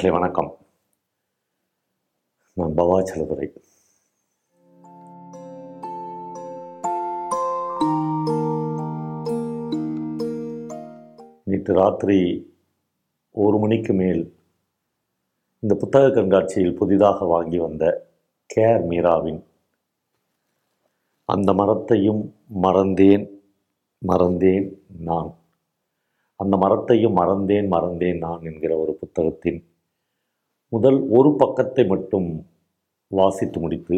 Mostly வணக்கம். நான் பவா செலதுரை. நேற்று ராத்திரி 1 மணிக்கு மேல் இந்த புத்தக கண்காட்சியில் புதிதாக வாங்கி வந்த கே.ஆர். மீராவின் அந்த மரத்தையும் மறந்தேன் மறந்தேன் நான், அந்த மரத்தையும் மறந்தேன் மறந்தேன் நான் என்கிற ஒரு புத்தகத்தின் முதல் ஒரு பக்கத்தை மட்டும் வாசித்து முடித்து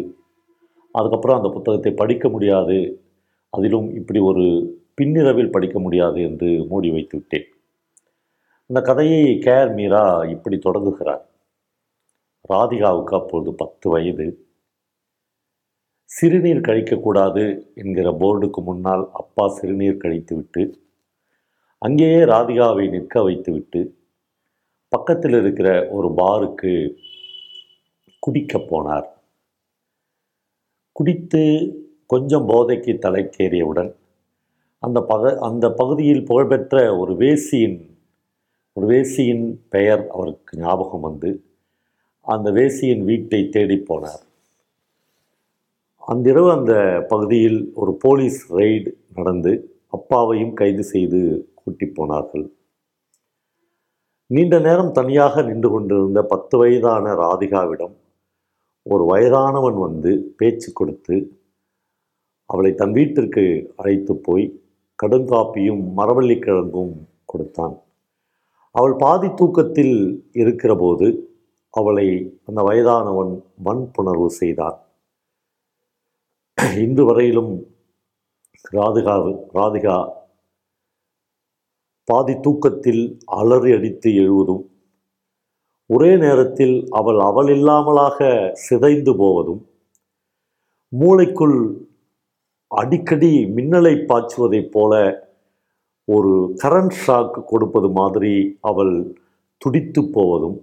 அதுக்கப்புறம் அந்த புத்தகத்தை படிக்க முடியாது, அதிலும் இப்படி ஒரு பின்னிரவில் படிக்க முடியாது என்று மூடி வைத்து விட்டேன். இந்த கதையை கே.ஆர். மீரா இப்படி தொடங்குகிறார். ராதிகாவுக்கு அப்பொழுது 10 வயது. சிறுநீர் கழிக்கக்கூடாது என்கிற போர்டுக்கு முன்னால் அப்பா சிறுநீர் கழித்துவிட்டு அங்கேயே ராதிகாவை நிற்க வைத்துவிட்டு பக்கத்தில் இருக்கிற ஒரு பாருக்கு குடிக்க போனார். குடித்து கொஞ்சம் போதைக்கு தலைக்கேறியவுடன் அந்த பகுதியில் புகழ்பெற்ற ஒரு வேசியின் பெயர் அவருக்கு ஞாபகம் வந்து அந்த வேசியின் வீட்டை தேடி போனார். அன்றிரவு அந்த பகுதியில் ஒரு போலீஸ் ரெய்டு நடந்து அப்பாவையும் கைது செய்து கூட்டி போனார்கள். நீண்ட நேரம் தனியாக நின்று கொண்டிருந்த 10 வயதான ராதிகாவிடம் ஒரு வயதானவன் வந்து பேச்சு கொடுத்து அவளை தன் வீட்டிற்கு அழைத்து போய் கடுங்காப்பியும் மரவள்ளிக்கிழங்கும் கொடுத்தான். அவள் பாதி தூக்கத்தில் இருக்கிற போது அவளை அந்த வயதானவன் வன்புணர்வு செய்தான். இன்று வரையிலும் ராதிகா பாதி தூக்கத்தில் அலறி அடித்து எழுவதும் ஒரே நேரத்தில் அவள் இல்லாமலாக சிதைந்து போவதும் மூளைக்குள் அடிக்கடி மின்னலை பாய்ச்சுவதைப் போல ஒரு கரண்ட் ஷாக் கொடுப்பது மாதிரி அவள் துடித்து போவதும்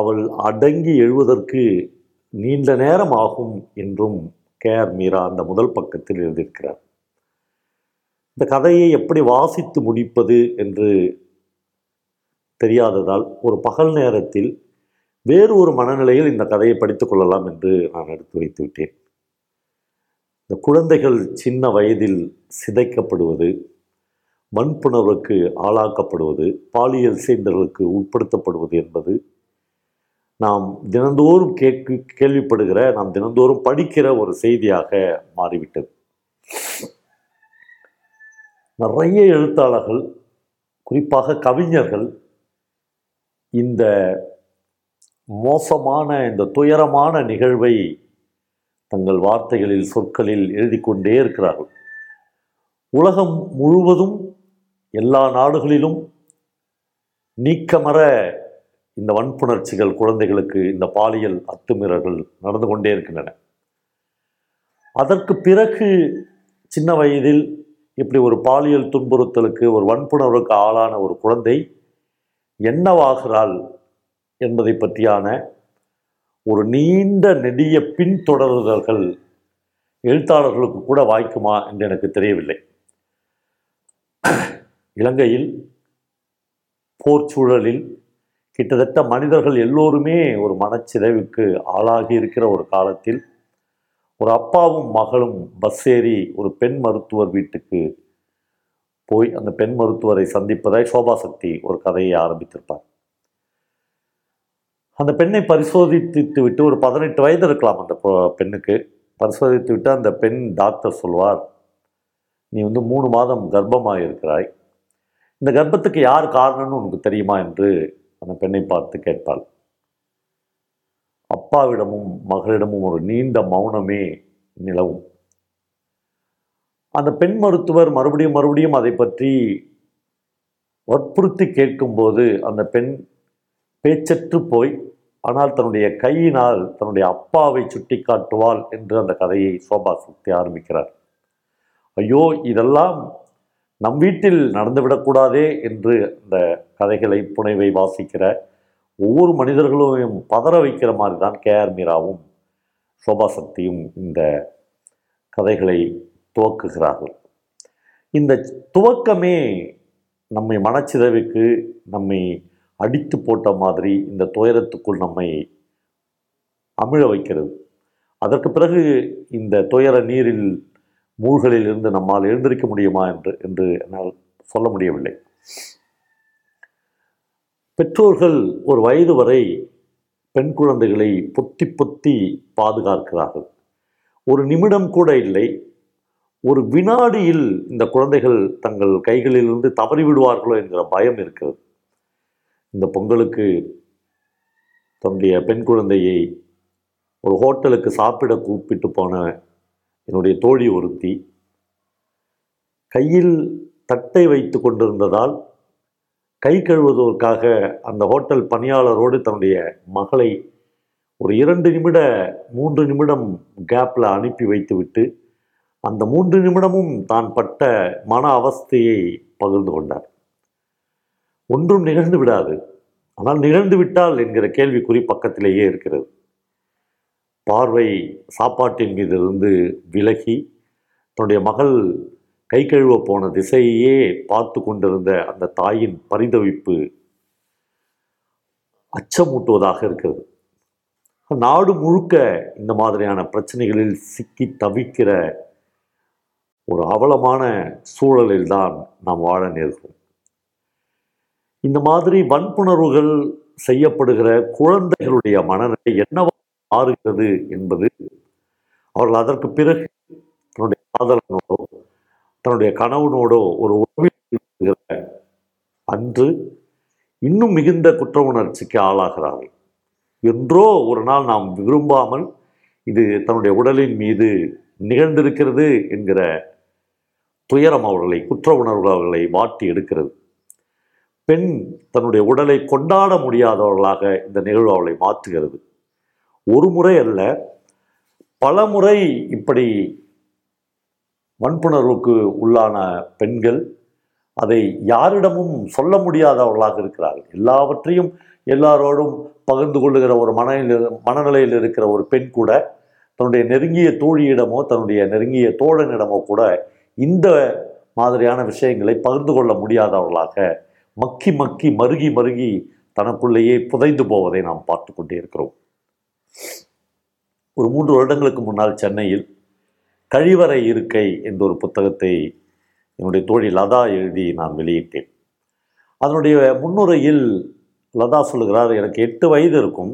அவள் அடங்கி எழுவதற்கு நீண்ட நேரம் ஆகும் என்றும் கே.ஆர். மீரா அந்த முதல் பக்கத்தில் எழுதியிருக்கிறார். இந்த கதையை எப்படி வாசித்து முடிப்பது என்று தெரியாததால் ஒரு பகல் நேரத்தில் வேறு ஒரு மனநிலையில் இந்த கதையை படித்து கொள்ளலாம் என்று நான் எடுத்து வைத்து விட்டேன். இந்த குழந்தைகள் சின்ன வயதில் சிதைக்கப்படுவது, வன்புணர்வுக்கு ஆளாக்கப்படுவது, பாலியல் சீண்டலுக்கு உட்படுத்தப்படுவது என்பது நாம் தினந்தோறும் கேள்விப்படுகிற, நாம் தினந்தோறும் படிக்கிற ஒரு செய்தியாக மாறிவிட்டது. நிறைய எழுத்தாளர்கள், குறிப்பாக கவிஞர்கள், இந்த மோசமான, இந்த துயரமான நிகழ்வை தங்கள் வார்த்தைகளில், சொற்களில் எழுதி கொண்டே இருக்கிறார்கள். உலகம் முழுவதும், எல்லா நாடுகளிலும் நீக்கமற இந்த வன்புணர்ச்சிகள், குழந்தைகளுக்கு இந்த பாலியல் அத்துமீறல்கள் நடந்து கொண்டே இருக்கின்றன. அதற்கு பிறகு சின்ன வயதில் இப்படி ஒரு பாலியல் துன்புறுத்தலுக்கு, ஒரு வன்புணர்வுக்கு ஆளான ஒரு குழந்தை என்னவாகிறாள் என்பதை பற்றியான ஒரு நீண்ட நெடிய பின்தொடர்தல்கள் எழுத்தாளர்களுக்கு கூட வாய்க்குமா என்று எனக்கு தெரியவில்லை. இலங்கையில் போர்ச்சூழலில் கிட்டத்தட்ட மனிதர்கள் எல்லோருமே ஒரு மனச்சிதைவுக்கு ஆளாகி இருக்கிற ஒரு காலத்தில் ஒரு அப்பாவும் மகளும் பஸ் ஏறி ஒரு பெண் மருத்துவர் வீட்டுக்கு போய் அந்த பெண் மருத்துவரை சந்திப்பதாய் சோபாசக்தி ஒரு கதையை ஆரம்பித்திருப்பார். அந்த பெண்ணை பரிசோதித்து விட்டு, ஒரு 18 வயது இருக்கலாம் அந்த பெண்ணுக்கு, பரிசோதித்து விட்டு அந்த பெண் டாக்டர் சொல்வார், நீ 3 மாதம் கர்ப்பமாக இருக்கிறாய், இந்த கர்ப்பத்துக்கு யார் காரணம்னு உனக்கு தெரியுமா என்று அந்த பெண்ணை பார்த்து கேட்பாள். அப்பாவிடமும் மகளிடமும் ஒரு நீண்ட மௌனமே நிலவும். அந்த பெண் மருத்துவர் மறுபடியும் அதை பற்றி வற்புறுத்தி கேட்கும்போது அந்த பெண் பேச்சற்று போய், ஆனால் தன்னுடைய கையினால் தன்னுடைய அப்பாவை சுட்டி காட்டுவாள் என்று அந்த கதையை சோபாசக்தி ஆரம்பிக்கிறார். ஐயோ, இதெல்லாம் நம் வீட்டில் நடந்துவிடக்கூடாதே என்று அந்த கதைகளை, புனைவை வாசிக்கிற ஒவ்வொரு மனிதர்களும் பதற வைக்கிற மாதிரி தான் கே.ஆர். மீராவும் சோபாசக்தியும் இந்த கதைகளை துவக்குகிறார்கள். இந்த துவக்கமே நம்மை மனச்சிதைவுக்கு, நம்மை அடித்து போட்ட மாதிரி இந்த துயரத்துக்குள் நம்மை அமிழ வைக்கிறது. அதற்கு பிறகு இந்த துயர நீரில் மூழ்களில் இருந்து நம்மால் எழுந்திருக்க முடியுமா என்று என்னால் சொல்ல முடியவில்லை. பெற்றோர்கள் ஒரு வயது வரை பெண் குழந்தைகளை பொத்தி பொத்தி பாதுகாக்கிறார்கள். ஒரு நிமிடம் கூட இல்லை, ஒரு வினாடியில் இந்த குழந்தைகள் தங்கள் கைகளிலிருந்து தவறிவிடுவார்களோ என்கிற பயம் இருக்கிறது. இந்த பொங்கலுக்கு தன்னுடைய பெண் குழந்தையை ஒரு ஹோட்டலுக்கு சாப்பிட கூப்பிட்டு போன என்னுடைய தோழி ஒருத்தி கையில் தட்டை வைத்து கொண்டிருந்ததால் கை கழுவுவதற்காக அந்த ஹோட்டல் பணியாளரோடு தன்னுடைய மகளை ஒரு 2 நிமிடம் 3 நிமிடம் கேப்பில் அனுப்பி வைத்துவிட்டு அந்த 3 நிமிடமும் தான் பட்ட மன அவஸ்தையை பகிர்ந்து கொண்டார். ஒன்றும் நிகழ்ந்து விடாது, ஆனால் நிகழ்ந்து விட்டால் என்கிற கேள்விக்குறி பக்கத்திலேயே இருக்கிறது. பார்வை சாப்பாட்டின் மீதிலிருந்து விலகி தன்னுடைய மகள் கை கழுவ போன திசையே பார்த்து கொண்டிருந்த அந்த தாயின் பரிதவிப்பு அச்சமூட்டுவதாக இருக்கிறது. நாடு முழுக்க இந்த மாதிரியான பிரச்சனைகளில் சிக்கி தவிக்கிற ஒரு அவலமான சூழலில் தான் நாம் வாழ நேர்கிறோம். இந்த மாதிரி வன்புணர்வுகள் செய்யப்படுகிற குழந்தைகளுடைய மனநிலை என்னவா மாறுகிறது என்பது அவர்கள் அதற்கு பிறகு தன்னுடைய காதலனோடோ தன்னுடைய கணவனோடோ ஒரு உறவில் அன்று இன்னும் மிகுந்த குற்ற உணர்ச்சிக்கு ஆளாகிறார்கள். என்றோ ஒரு நாள் நாம் விரும்பாமல் இது தன்னுடைய உடலின் மீது நிகழ்ந்திருக்கிறது என்கிற துயரம் அவர்களை, குற்ற உணர்வு அவர்களை வாட்டி எடுக்கிறது. பெண் தன்னுடைய உடலை கொண்டாட முடியாதவர்களாக இந்த நிகழ்வு அவளை மாற்றுகிறது. ஒரு முறை அல்ல, பல முறை இப்படி வன்புணர்வுக்கு உள்ளான பெண்கள் அதை யாரிடமும் சொல்ல முடியாதவர்களாக இருக்கிறார்கள். எல்லாவற்றையும் எல்லாரோடும் பகிர்ந்து கொள்ளுகிற ஒரு மனநிலையில் இருக்கிற ஒரு பெண் கூட தன்னுடைய நெருங்கிய தோழியிடமோ தன்னுடைய நெருங்கிய தோழனிடமோ கூட இந்த மாதிரியான விஷயங்களை பகிர்ந்து கொள்ள முடியாதவர்களாக மருகி தனக்குள்ளேயே புதைந்து போவதை நாம் பார்த்து கொண்டே இருக்கிறோம். ஒரு 3 வருடங்களுக்கு முன்னால் சென்னையில் கழிவறை இருக்கை என்ற ஒரு புத்தகத்தை என்னுடைய தோழி லதா எழுதி நான் வெளியிட்டேன். அதனுடைய முன்னுரையில் லதா சொல்லுகிறார், எனக்கு 8 வயது இருக்கும்,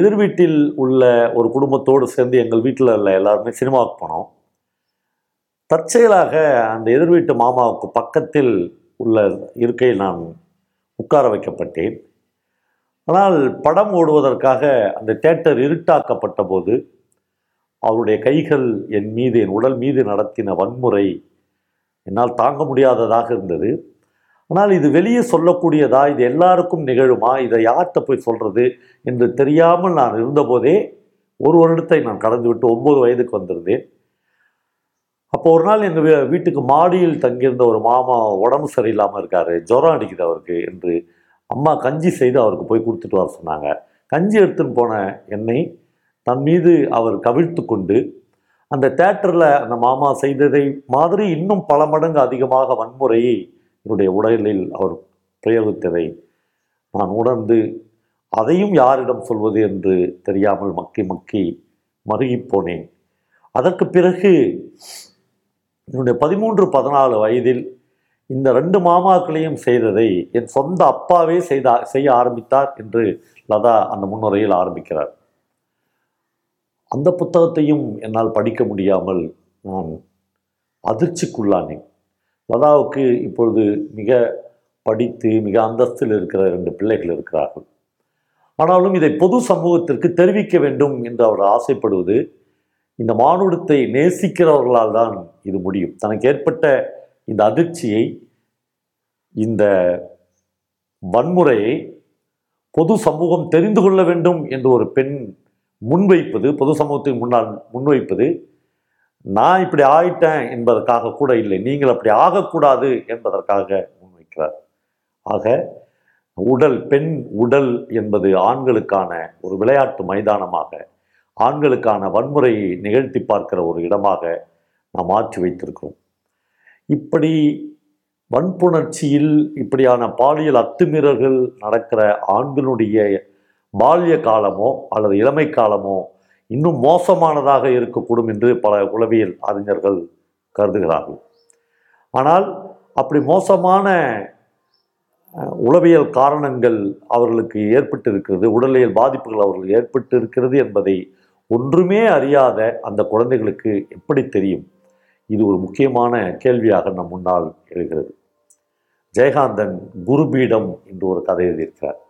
எதிர் வீட்டில் உள்ள ஒரு குடும்பத்தோடு சேர்ந்து எங்கள் வீட்டில் உள்ள எல்லாருமே சினிமாவுக்கு போனோம். தற்செயலாக அந்த எதிர் வீட்டு மாமாவுக்கு பக்கத்தில் உள்ள இருக்கையில் நான் உட்கார வைக்கப்பட்டேன். ஆனால் படம் ஓடுவதற்காக அந்த தியேட்டர் இருட்டாக்கப்பட்ட போது அவருடைய கைகள் என் மீது, என் உடல் மீது நடத்தின வன்முறை என்னால் தாங்க முடியாததாக இருந்தது. ஆனால் இது வெளியே சொல்லக்கூடியதா, இது எல்லாருக்கும் நிகழுமா, இதை யார்கிட்ட போய் சொல்கிறது என்று தெரியாமல் நான் இருந்தபோதே 1 வருடத்தை நான் கடந்துவிட்டு 9 வயதுக்கு வந்திருந்தேன். அப்போ ஒரு நாள் எங்கள் வீட்டுக்கு மாடியில் தங்கியிருந்த ஒரு மாமா உடம்பு சரியில்லாமல் இருக்கார், ஜுரம் அடிக்குது அவருக்கு என்று அம்மா கஞ்சி செய்து அவருக்கு போய் கொடுத்துட்டு வர சொன்னாங்க. கஞ்சி எடுத்துன்னு போன என்னை தன் மீது அவர் கவிழ்த்து கொண்டு அந்த தேட்டரில் அந்த மாமா செய்ததை மாதிரி இன்னும் பல மடங்கு அதிகமாக வன்முறையை என்னுடைய உடலில் அவர் பிரயோகித்ததை நான் உணர்ந்து அதையும் யாரிடம் சொல்வது என்று தெரியாமல் மருகிப்போனேன். அதற்கு பிறகு என்னுடைய 13, 14 வயதில் இந்த 2 மாமாக்களையும் செய்ததை என் சொந்த அப்பாவே செய்ய ஆரம்பித்தார் என்று லதா அந்த முன்னுரையில் ஆரம்பிக்கிறார். அந்த புத்தகத்தையும் என்னால் படிக்க முடியாமல் நான் அதிர்ச்சிக்குள்ளானேன். லதாவுக்கு இப்பொழுது மிக படித்து மிக அந்தஸ்தில் இருக்கிற 2 பிள்ளைகள் இருக்கிறார்கள். ஆனாலும் இதை பொது சமூகத்திற்கு தெரிவிக்க வேண்டும் என்று அவர் ஆசைப்படுவது இந்த மானுடத்தை நேசிக்கிறவர்களால் தான் இது முடியும். தனக்கு ஏற்பட்ட இந்த அதிர்ச்சியை, இந்த வன்முறையை பொது சமூகம் தெரிந்து கொள்ள வேண்டும் என்று ஒரு பெண் முன்வைப்பது, பொது சமூகத்தின் முன்னால் முன்வைப்பது, நான் இப்படி ஆயிட்டேன் என்பதற்காக கூட இல்லை, நீங்கள் அப்படி ஆகக்கூடாது என்பதற்காக முன்வைக்கிறார். ஆக உடல், பெண் உடல் என்பது ஆண்களுக்கான ஒரு விளையாட்டு மைதானமாக, ஆண்களுக்கான வன்முறையை நிகழ்த்தி பார்க்கிற ஒரு இடமாக நாம் மாற்றி வைத்திருக்கிறோம். இப்படி வன்புணர்ச்சியில் இப்படியான பாலியல் அத்துமீறல்கள் நடக்கிற ஆண்களுடைய பால்ய காலமோ அல்லது இளமை காலமோ இன்னும் மோசமானதாக இருக்கக்கூடும் என்று பல உளவியல் அறிஞர்கள் கருதுகிறார்கள். ஆனால் அப்படி மோசமான உளவியல் காரணங்கள் அவர்களுக்கு ஏற்பட்டிருக்கிறது, உடலியல் பாதிப்புகள் அவர்களுக்கு ஏற்பட்டிருக்கிறது என்பதை ஒன்றுமே அறியாத அந்த குழந்தைகளுக்கு எப்படி தெரியும்? இது ஒரு முக்கியமான கேள்வியாக நம் முன்னால் எழுகிறது. ஜெயகாந்தன் குருபீடம் என்று ஒரு கதை எழுதியிருக்கிறார்.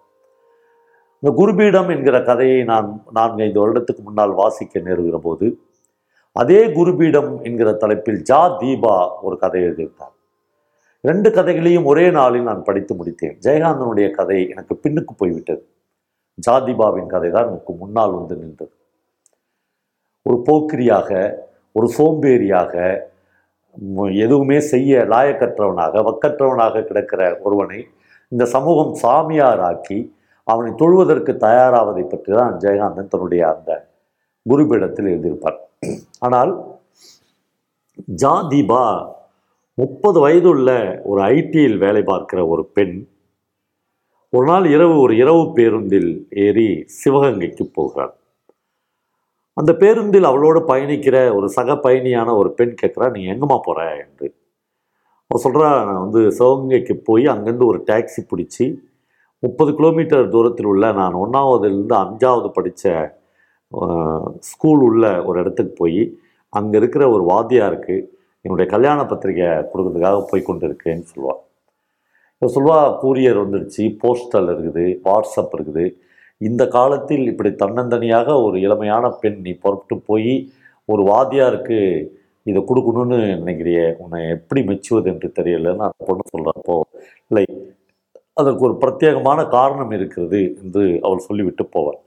இந்த குருபீடம் என்கிற கதையை நான் 4-5 வருடத்துக்கு முன்னால் வாசிக்க நேருகிற போது அதே குருபீடம் என்கிற தலைப்பில் ஜா.தீபா ஒரு கதை எழுதியிருந்தார். 2 கதைகளையும் ஒரே நாளில் நான் படித்து முடித்தேன். ஜெயகாந்தனுடைய கதை எனக்கு பின்னுக்கு போய்விட்டது, ஜா.தீபாவின் கதை தான் எனக்கு முன்னால் வந்து நின்றது. ஒரு போக்கிரியாக, ஒரு சோம்பேறியாக, எதுவுமே செய்ய லாயக்கற்றவனாக, வக்கற்றவனாக கிடக்கிற ஒருவனை இந்த சமூகம் சாமியாராக்கி அவனை தொழுவதற்கு தயாராவதை பற்றி தான் ஜெயகாந்தன் தன்னுடைய அந்த குருபீடத்தில் எழுதியிருப்பார். ஆனால் ஜா.தீபா 30 வயது உள்ள ஒரு ஐடியில் வேலை பார்க்கிற ஒரு பெண் ஒரு நாள் இரவு பேருந்தில் ஏறி சிவகங்கைக்கு போகிறார். அந்த பேருந்தில் அவளோடு பயணிக்கிற ஒரு சக பயணியான ஒரு பெண் கேட்குறா, நீ எங்கேம்மா போகிற என்று. அவள் சொல்கிறா, நான் வந்து சிவகங்கைக்கு போய் அங்கேருந்து ஒரு டாக்ஸி பிடிச்சி 30 கிலோமீட்டர் தூரத்தில் உள்ள நான் 1ஆவதுலேருந்து 5ஆவது படித்த ஸ்கூல் உள்ள ஒரு இடத்துக்கு போய் அங்கே இருக்கிற ஒரு வாத்தியாருக்கு என்னுடைய கல்யாண பத்திரிகை கொடுக்கறதுக்காக போய் கொண்டு இருக்கேன்னு சொல்லுவாள். இப்போ சொல்லுவாள், கூரியர் வந்துடுச்சு, போஸ்டல் இருக்குது, வாட்ஸ்அப் இருக்குது, இந்த காலத்தில் இப்படி தன்னந்தனியாக ஒரு இளமையான பெண் நீ புறப்பட்டு போய் ஒரு வாதியாருக்கு இதை கொடுக்கணும்னு நினைக்கிறிய, உன்னை எப்படி மெச்சுவது என்று தெரியலன்னு அந்த பொண்ணு சொல்கிறப்போ, இல்லை அதற்கு ஒரு பிரத்யேகமான காரணம் இருக்கிறது என்று அவள் சொல்லிவிட்டு போவாள்.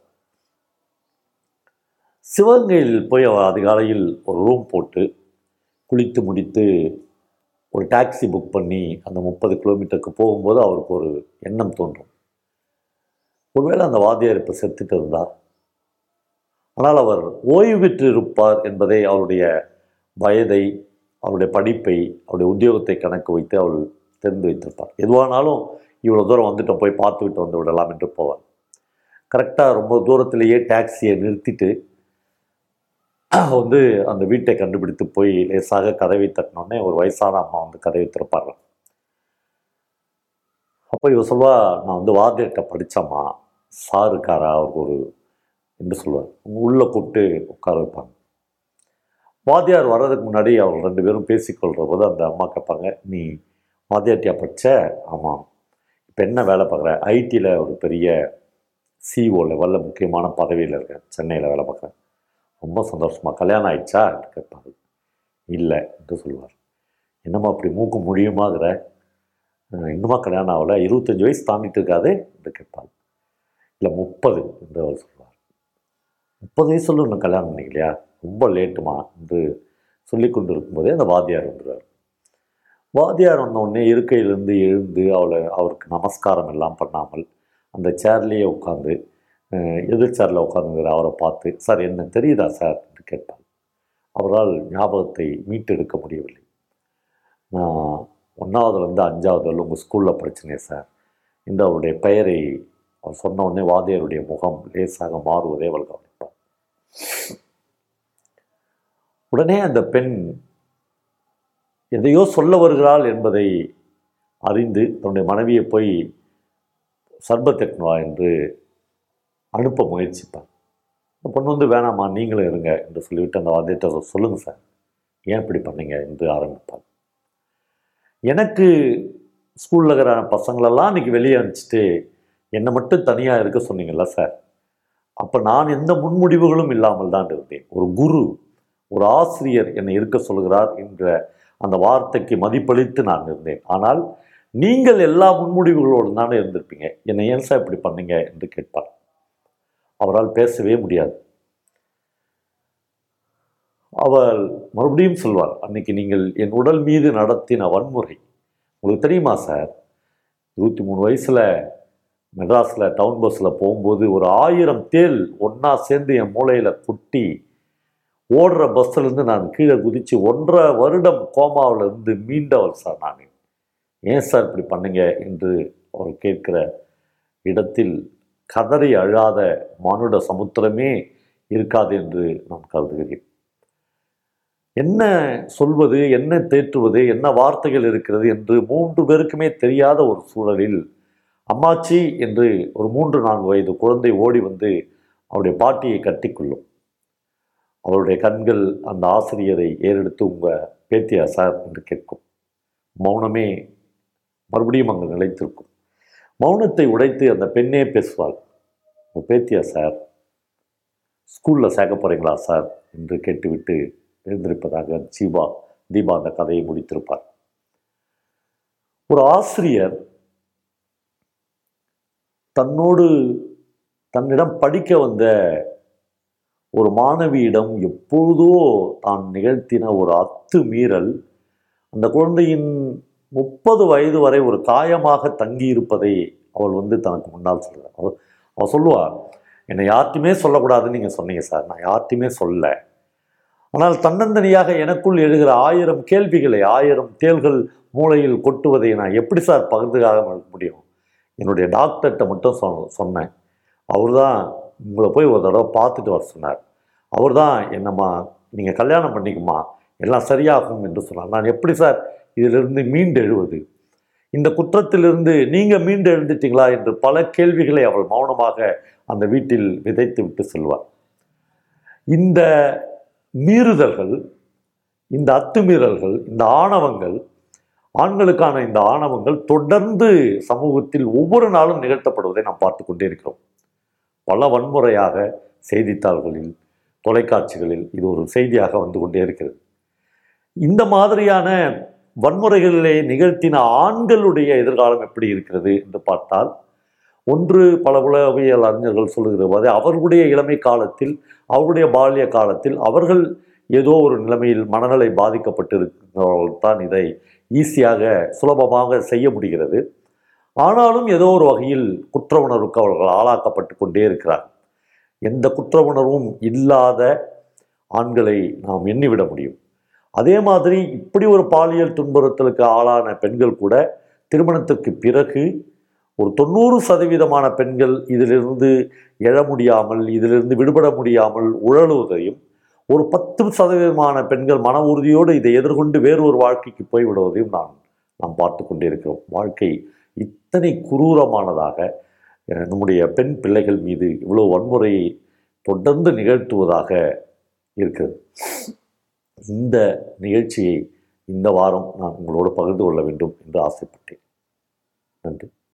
சிவகங்கையில் போய் அவள் அதிகாலையில் ஒரு ரூம் போட்டு குளித்து முடித்து ஒரு டாக்ஸி புக் பண்ணி அந்த 30 கிலோமீட்டருக்கு போகும்போது அவருக்கு ஒரு எண்ணம் தோன்றும், ஒருவேளை அந்த வாத்தியார் இப்போ செத்துட்டு இருந்தார், ஆனால் அவர் ஓய்வு பெற்று இருப்பார் என்பதை அவருடைய வயதை, அவருடைய படிப்பை, அவருடைய உத்தியோகத்தை கணக்கு வைத்து அவள் தெரிந்து வைத்திருப்பார். எதுவானாலும் இவ்வளோ தூரம் வந்துட்டோம், போய் பார்த்துக்கிட்டு வந்து விடலாம் என்று போவார். கரெக்டாக ரொம்ப தூரத்திலேயே டாக்ஸியை நிறுத்திட்டு வந்து அந்த வீட்டை கண்டுபிடித்து போய் லேசாக கதவை தட்டினோடனே ஒரு வயசான அம்மா வந்து கதவை திறப்பார். அப்போ இவ சொல்வா, நான் வந்து வாத்தியார்கிட்ட படித்தம்மா, சார் இருக்காரா, அவருக்கு ஒரு என்று சொல்லுவார். உள்ளே கூப்பிட்டு உட்கார வைப்பாங்க. வாத்தியார் வர்றதுக்கு முன்னாடி அவர் 2 பேரும் பேசிக்கொள்கிற போது அந்த அம்மா கேட்பாங்க, நீ வாத்தியார்ட்டியா படித்த? ஆமாம். இப்போ என்ன வேலை பார்க்குற? ஐடியில் ஒரு பெரிய சிஓ லெவலில் முக்கியமான பதவியில் இருக்கேன், சென்னையில் வேலை பார்க்குறேன். ரொம்ப சந்தோஷமா, கல்யாணம் ஆயிடுச்சா என்று கேட்பாங்க. இல்லை என்று சொல்லுவார். என்னம்மா அப்படி மூக்கு முடியுமாகிற, இன்னுமா கல்யாணம் ஆகலை, 25 வயசு தாண்டிட்டு இருக்காது என்று கேட்பாங்க. இல்லை 30 என்று அவர் சொல்வார். 30 வயசுல இன்னும் கல்யாணம் பண்ணிக்கலையா, ரொம்ப லேட்டுமா என்று சொல்லி கொண்டு இருக்கும்போதே அந்த வாத்தியார் வந்துடுவார். வாத்தியார் வந்தவுடனே இருக்கையிலேருந்து எழுந்து அவளை அவருக்கு நமஸ்காரம் எல்லாம் பண்ணாமல் அந்த சேர்லேயே உட்காந்து எதிர்ச்சாரில் உட்காந்துங்கிற அவரை பார்த்து, சார் என்ன தெரியுதா சார் என்று கேட்பார். அவரால் ஞாபகத்தை மீட்டெடுக்க முடியவில்லை. நான் 1ஆவதுலேருந்து 5ஆவது வரல உங்கள் ஸ்கூலில் பிரச்சனை சார் என்று அவருடைய பெயரை அவர் சொன்ன உடனே வாதியருடைய முகம் லேசாக மாறுவதை அவள் கவனிப்பார். உடனே அந்த பெண் எதையோ சொல்ல வருகிறாள் என்பதை அறிந்து தன்னுடைய மனைவியை போய் சர்பத்தெக்னுவா என்று அனுப்ப முயற்சிப்பார். அந்த பொண்ணு வந்து, வேணாம்மா நீங்களும் இருங்க என்று சொல்லிவிட்டு அந்த வாதியத்தை சொல்லுங்கள் சார், ஏன் இப்படி பண்ணீங்க என்று ஆரம்பிப்பார். எனக்கு ஸ்கூலில் இருக்கிற பசங்களெல்லாம் இன்றைக்கி வெளியே அனுப்பிச்சிட்டு என்னை மட்டும் தனியாக இருக்க சொன்னீங்கள்ல சார், அப்போ நான் எந்த முன்முடிவுகளும் இல்லாமல் தான் இருந்தேன். ஒரு குரு, ஒரு ஆசிரியர் என்னை இருக்க சொல்கிறார் என்ற அந்த வார்த்தைக்கு மதிப்பளித்து நான் இருந்தேன். ஆனால் நீங்கள் எல்லா முன்முடிவுகளோடு தானே இருந்திருப்பீங்க, என்னை ஏன் சார் இப்படி பண்ணீங்க என்று கேட்பார். அவரால் பேசவே முடியாது. அவள் மறுபடியும் சொல்வார், அன்னைக்கு நீங்கள் என் உடல் மீது நடத்தின வன்முறை உங்களுக்கு தெரியுமா சார், 23 வயசில் மெட்ராஸில் டவுன் பஸ்ஸில் போகும்போது 1000 தேள் ஒன்றா சேர்ந்து என் மூளையில் கொட்டி ஓடுற பஸ்ஸிலேருந்து நான் கீழே குதித்து 1.5 வருடம் கோமாவிலிருந்து மீண்டவள் சார் நான் ஏன் சார் இப்படி பண்ணுங்க என்று அவர் கேட்கிற இடத்தில் கதறி அழாத மானுட சமுத்திரமே இருக்காது என்று நான் கருதுகிறேன். என்ன சொல்வது, என்ன தேற்றுவது, என்ன வார்த்தைகள் இருக்கிறது என்று 3 பேருக்குமே தெரியாத ஒரு சூழலில் அம்மாச்சி என்று ஒரு 3-4 வயது குழந்தை ஓடி வந்து அவருடைய பாட்டியை கட்டிக்கொள்ளும். அவருடைய கண்கள் அந்த ஆசிரியரை ஏறெடுத்து உங்கள் பேத்தியா சார் என்று கேட்கும். மௌனமே மறுபடியும் அங்கு நிலைத்திருக்கும். மௌனத்தை உடைத்து அந்த பெண்ணே பேசுவாள். உங்கள் பேத்தியா சார், ஸ்கூலில் சேர்க்க போகிறீங்களா சார் என்று கேட்டுவிட்டு எழுந்திருப்பதாக தீபா அந்த கதையை முடித்திருப்பார். ஒரு ஆசிரியர் தன்னிடம் படிக்க வந்த ஒரு மாணவியிடம் எப்பொழுதோ தான் நிகழ்த்தின ஒரு அத்துமீறல் அந்த குழந்தையின் 30 வயது வரை ஒரு காயமாக தங்கியிருப்பதை அவள் தனக்கு முன்னால் சொல்கிறார். அவள் சொல்லுவாள், என்னை யார்ட்டுமே சொல்லக்கூடாதுன்னு நீங்கள் சொன்னீங்க சார், நான் யார்ட்டுமே சொல்ல, ஆனால் தன்னந்தனியாக எனக்குள் எழுகிற 1000 கேள்விகளை 1000 தேள்கள் மூளையில் கொட்டுவதை நான் எப்படி சார் பகிர்ந்துக்காக முடியும்? என்னுடைய டாக்டர்கிட்ட மட்டும் சொன்னேன், அவர் தான் உங்களை போய் ஒரு தடவை பார்த்துட்டு வர சொன்னார், அவர் தான் என்னம்மா நீங்கள் கல்யாணம் பண்ணிக்குமா எல்லாம் சரியாகும் என்று சொன்னார். நான் எப்படி சார் இதிலிருந்து மீண்டு எழுவது? இந்த குற்றத்திலிருந்து நீங்கள் மீண்டு எழுந்துட்டீங்களா என்று பல கேள்விகளை அவள் மௌனமாக அந்த வீட்டில் விதைத்து விட்டு செல்வார். இந்த மீறுதல்கள், இந்த அத்துமீறல்கள், இந்த ஆணவங்கள், ஆண்களுக்கான இந்த ஆணவங்கள் தொடர்ந்து சமூகத்தில் ஒவ்வொரு நாளும் நிகழ்த்தப்படுவதை நாம் பார்த்து கொண்டே இருக்கிறோம். பல வன்முறையாக செய்தித்தாள்களில், தொலைக்காட்சிகளில் இது ஒரு செய்தியாக வந்து கொண்டே இருக்கிறது. இந்த மாதிரியான வன்முறைகளிலே நிகழ்த்தின ஆண்களுடைய எதிர்காலம் எப்படி இருக்கிறது என்று பார்த்தால், ஒன்று, பல உளவியல் அறிஞர்கள் சொல்லுகிற போது அவர்களுடைய இளமை காலத்தில், அவருடைய பால்ய காலத்தில் அவர்கள் ஏதோ ஒரு நிலைமையில் மனநிலை பாதிக்கப்பட்டிருக்கிறவர்கள்தான் இதை ஈஸியாக சுலபமாக செய்ய முடிகிறது. ஆனாலும் ஏதோ ஒரு வகையில் குற்ற உணர்வுக்கு அவர்கள் ஆளாக்கப்பட்டு கொண்டே இருக்கிறார். எந்த குற்ற உணர்வும் இல்லாத ஆண்களை நாம் எண்ணிவிட முடியும். அதே மாதிரி இப்படி ஒரு பாலியல் துன்புறுத்தலுக்கு ஆளான பெண்கள் கூட திருமணத்திற்கு பிறகு ஒரு 90% பெண்கள் இதிலிருந்து எழ முடியாமல், இதிலிருந்து விடுபட முடியாமல் உழலுவதையும், ஒரு 10% பெண்கள் மன உறுதியோடு இதை எதிர்கொண்டு வேறு ஒரு வாழ்க்கைக்கு போய்விடுவதையும் நாம் பார்த்து கொண்டே இருக்கிறோம். வாழ்க்கை இத்தனை குரூரமானதாக, நம்முடைய பெண் பிள்ளைகள் மீது இவ்வளோ வன்முறையை தொடர்ந்து நிகழ்த்துவதாக இருக்கிறது. இந்த நிகழ்ச்சியை இந்த வாரம் நான் உங்களோடு பகிர்ந்து கொள்ள வேண்டும் என்று ஆசைப்பட்டேன்.